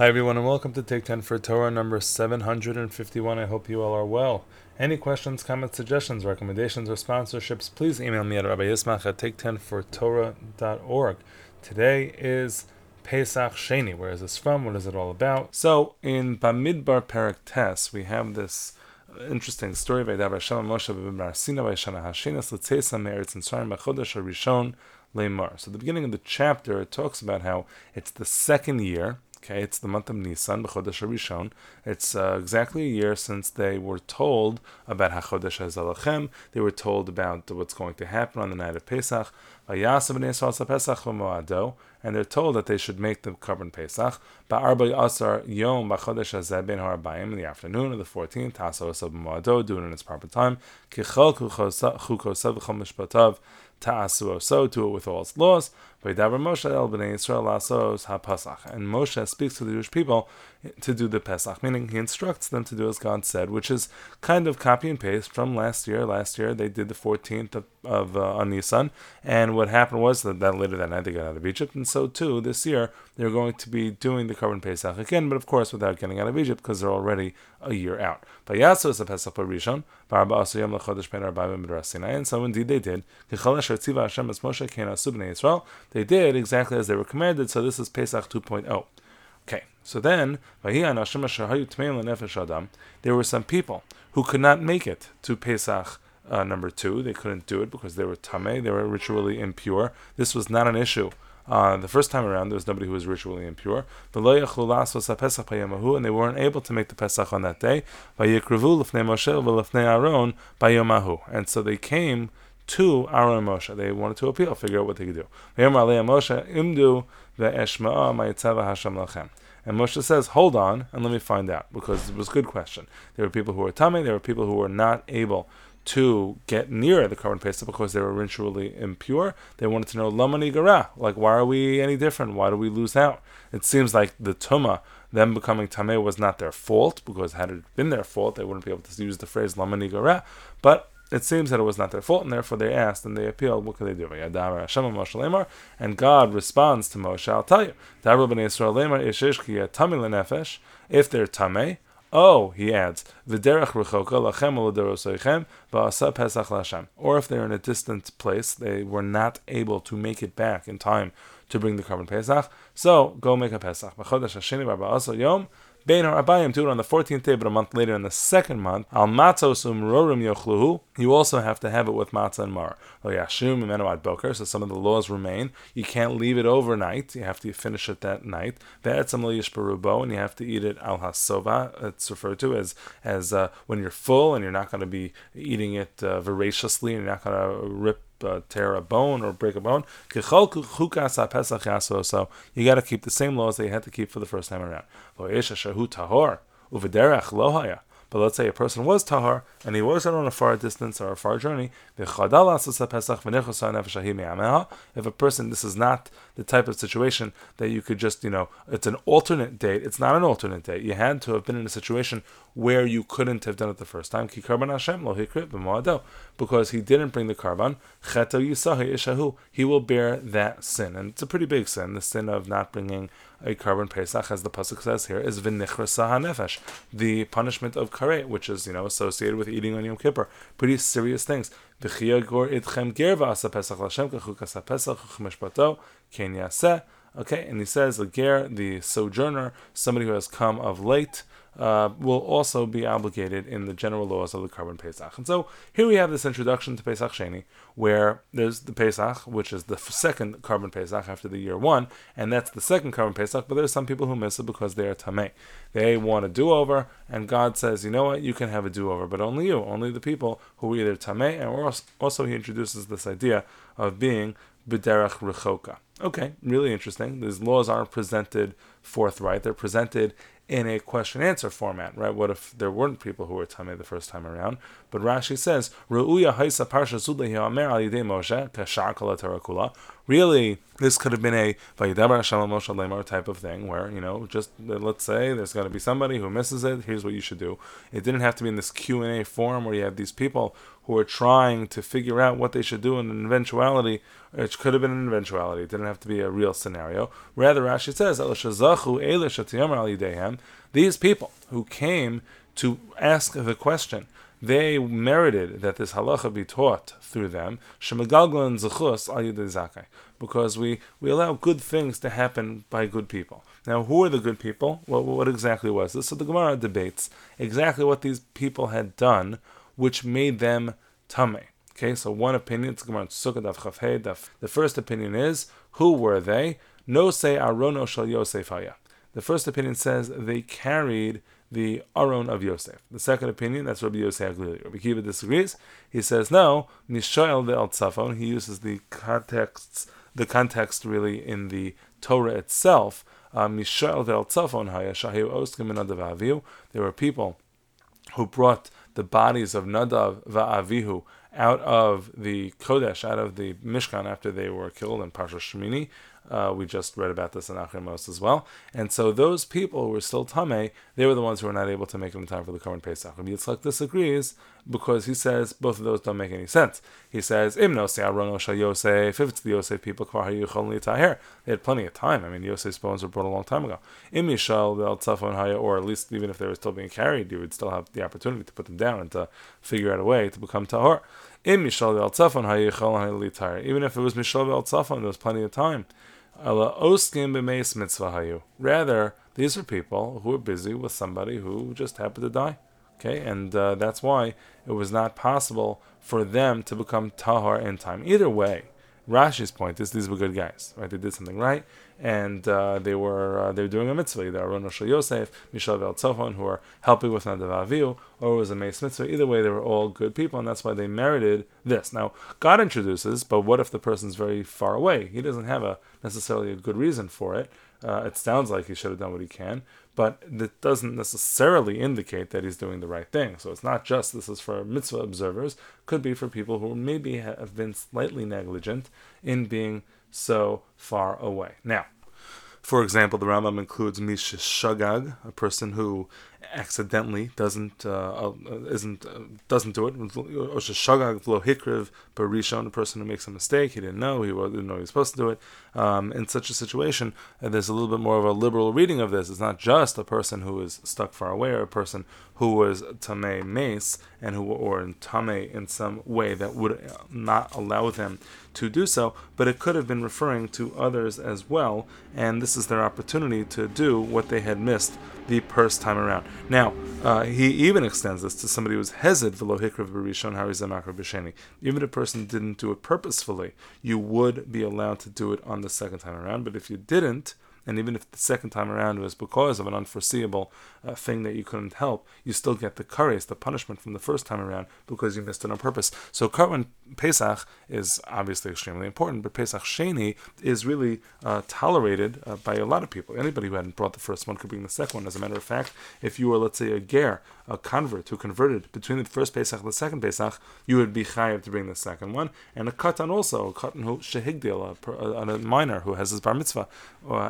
Hi everyone and welcome to Take 10 for Torah number 751. I hope you all are well. Any questions, comments, suggestions, recommendations, or sponsorships, please email me at rabbiismach@take10fortorah.org. Today is Pesach Sheni. Where is this from? What is it all about? So in Bamidbar Perek Tes, we have this interesting story by Dav Hashem Moshe Bamidbar Sinai Shana Hashinas L'Tzeisa Me'eretz Mitzrayim Hachodesh Harishon Le'Mar. So the beginning of the chapter, it talks about how it's the second year. Okay, it's the month of Nissan, B'chodesh Rishon. It's exactly a year since they were told about Hachodesh HaZalachem. They were told about what's going to happen on the night of Pesach. And they're told that they should make the Korban Pesach. In the afternoon of the 14th, do it in its proper time. So do it with all its laws. And Moshe speaks to the Jewish people to do the Pesach, meaning he instructs them to do as God said, which is kind of copy and paste from last year. Last year they did the 14th on Nisan, and what happened was that later that night they got out of Egypt, and so too this year they're going to be doing the Korban Pesach again, but of course without getting out of Egypt because they're already a year out. And so indeed they did. They did exactly as they were commanded, so this is Pesach 2.0. Okay, so then, there were some people who could not make it to Pesach number 2. They couldn't do it because they were tamei, they were ritually impure. This was not an issue. The first time around, there was nobody who was ritually impure. And they weren't able to make the Pesach on that day. And so they came to Aron and Moshe. They wanted to appeal, figure out what they could do. And Moshe says, hold on, and let me find out, because it was a good question. There were people who were tamei, there were people who were not able to get near the Korban Pesach because they were ritually impure. They wanted to know, lama nigara, like, why are we any different? Why do we lose out? It seems like the Tumah, them becoming tamei, was not their fault, because had it been their fault, they wouldn't be able to use the phrase lama nigara. But it seems that it was not their fault, and therefore they asked and they appealed. What could they do? And God responds to Moshe, I'll tell you, if they're tamei, oh, he adds, or if they're in a distant place, they were not able to make it back in time to bring the Korban Pesach, so go make a Pesach. Do it on the 14th day, but a month later in the second month. You also have to have it with matzah and maror. So some of the laws remain. You can't leave it overnight. You have to finish it that night. And you have to eat it al hasova. It's referred to as when you're full and you're not going to be eating it voraciously, and you're not going to tear a bone or break a bone. You got to keep the same laws that you had to keep for the first time around. But let's say a person was tahor and he was out on a far distance or a far journey. If a person, this is not the type of situation that you could just, it's an alternate date. It's not an alternate date. You had to have been in a situation where you couldn't have done it the first time. Because he didn't bring the karban, he will bear that sin. And it's a pretty big sin, the sin of not bringing a Korban Pesach, as the Pasuk says here, is v'nichrasa hanefesh, the punishment of karet, which is, associated with eating on Yom Kippur. Pretty serious things. Okay, and he says, the ger, the sojourner, somebody who has come of late, will also be obligated in the general laws of the Korban Pesach. And so here we have this introduction to Pesach Sheni, where there's the Pesach, which is the second Korban Pesach after the year one, and that's the second Korban Pesach, but there's some people who miss it because they are tamei. They want a do-over, and God says, you know what, you can have a do-over, but only you, only the people who are either tamei, and also he introduces this idea of being b'derech rechoka. Okay, really interesting. These laws aren't presented forthright, they're presented in a question-answer format, right? What if there weren't people who were Tameh the first time around? But Rashi says, really, this could have been a Vayidaber Hashem al Moshe Lemar type of thing where, you know, just let's say there's going to be somebody who misses it, here's what you should do. It didn't have to be in this Q&A forum where you have these people who are trying to figure out what they should do in an eventuality. It could have been an eventuality. It didn't have to be a real scenario. Rather, Rashi says, these people who came to ask the question, they merited that this halacha be taught through them, because we allow good things to happen by good people. Now, who are the good people? Well, what exactly was this? So the Gemara debates exactly what these people had done, which made them tamei. Okay, so one opinion, the first opinion is, who were they? No say Arono shel Yosef haya. The first opinion says they carried the Aron of Yosef. The second opinion, that's Rabbi Yosef Aglili. Rabbi Kiva disagrees. He says, no, Mishael ve'el Tzafon. He uses the context really in the Torah itself. Mishael ve'el Tzafon haya shahiu oskim Nadav avihu. There were people who brought the bodies of Nadav va'avihu out of the Kodesh, out of the Mishkan, after they were killed in Parshat Shemini. We just read about this in Achimos as well. And so those people who were still Tameh, they were the ones who were not able to make it in time for the Korban Pesach. Rabbi Yitzhak disagrees because he says both of those don't make any sense. He says, Imno se Arono shel Yosef, if it's the Yosef people, they had plenty of time. I mean, Yosef's bones were brought a long time ago. Im Yishal ve'al Tzafon haya, or at least even if they were still being carried, you would still have the opportunity to put them down and to figure out a way to become Tahor. Im Mishael ve'al Tzafon haya yichol haya litayar. Even if it was Mishael ve'al Tzafon, there was plenty of time. Rather, these are people who are busy with somebody who just happened to die. Okay, and that's why it was not possible for them to become tahor in time. Either way, Rashi's point is these were good guys, right? They did something right, and they were doing a mitzvah. Either Aron Shal Yosef, Mishael ve'al Tzafon, who are helping with Nadav Avihu, or it was a meis mitzvah. Either way, they were all good people, and that's why they merited this. Now, God introduces, but what if the person's very far away? He doesn't have necessarily a good reason for it. It sounds like he should have done what he can, but that doesn't necessarily indicate that he's doing the right thing. So it's not just this is for mitzvah observers. Could be for people who maybe have been slightly negligent in being so far away. Now, for example, the Rambam includes Mishshagag, a person who accidentally doesn't do it. Shagag v'lo hikriv barishon, a person who makes a mistake, he didn't know he was supposed to do it. In such a situation, there's a little bit more of a liberal reading of this. It's not just a person who is stuck far away, or a person who was tamei meis and who were tamei in some way that would not allow them to do so, but it could have been referring to others as well. And this is their opportunity to do what they had missed the first time around. Now, he even extends this to somebody who was hezed v'lo hikriv b'rishon harizam akar b'sheni. Even if a person didn't do it purposefully, you would be allowed to do it on the second time around. But if you didn't, and even if the second time around was because of an unforeseeable thing that you couldn't help, you still get the kares, the punishment from the first time around, because you missed it on purpose. So Korban Pesach is obviously extremely important, but Pesach Sheni is really tolerated by a lot of people. Anybody who hadn't brought the first one could bring the second one. As a matter of fact, if you were, let's say, a ger, a convert who converted between the first Pesach and the second Pesach, you would be chayav to bring the second one. And a katan also, a katan who shehigdil, a minor who has his bar mitzvah,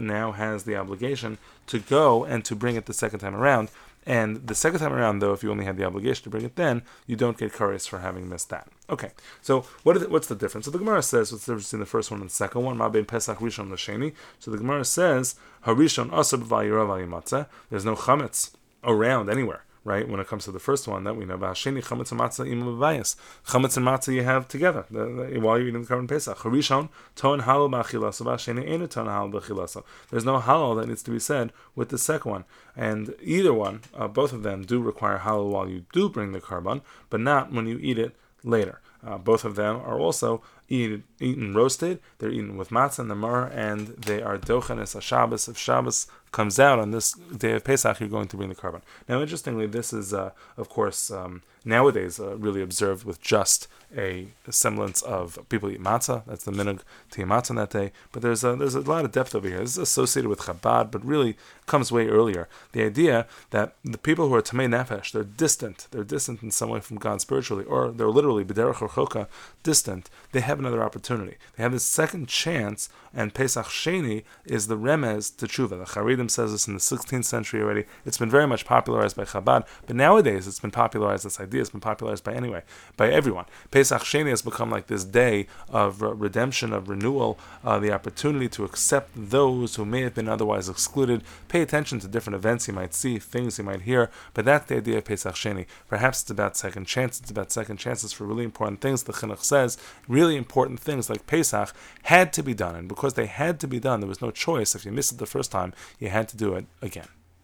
now has the obligation to go and to bring it the second time around. And the second time around, though, if you only had the obligation to bring it then, you don't get kares for having missed that. Okay, so what's the difference? So the Gemara says, what's the difference between the first one and the second one? Ma bein Pesach Rishon l'Sheni. So the Gemara says, Harishon asur b'vayira v'yimatzeh. There's no chametz around anywhere, right? When it comes to the first one, that we know about Sheni, chametz and matzah im b'vayis. Chametz and matzah you have together while you're eating the Korban Pesach. Harishon ton halal b'achilaso, v'asheni ena ton halal b'achilaso. There's no halal that needs to be said with the second one. And either one, both of them do require halal while you do bring the korban, but not when you eat it later. Both of them are also eaten roasted. They're eaten with matzah and the maror, and they are dochen as a Shabbos. If Shabbos comes out on this day of Pesach, you're going to bring the korban. Now, interestingly, this is, of course, nowadays really observed with just a semblance of people eat matzah. That's the minhag to eat matzah on that day. But there's a lot of depth over here. This is associated with Chabad, but really comes way earlier. The idea that the people who are tamei nefesh, they're distant in some way from God spiritually, or they're literally b'derech rechoka, distant. They have another opportunity. They have this second chance, and Pesach Sheni is the remez to tshuva. The Charedim says this in the 16th century already. It's been very much popularized by Chabad, but nowadays it's been popularized, this idea, it's been popularized by everyone. Pesach Sheni has become like this day of redemption, of renewal, the opportunity to accept those who may have been otherwise excluded. Pay attention to different events you might see, things you might hear, but that's the idea of Pesach Sheni. Perhaps it's about second chance, it's about second chances for really important things. The Chinuch says, really important things like Pesach had to be done, and because they had to be done, there was no choice. If you missed it the first time, you had to do it again.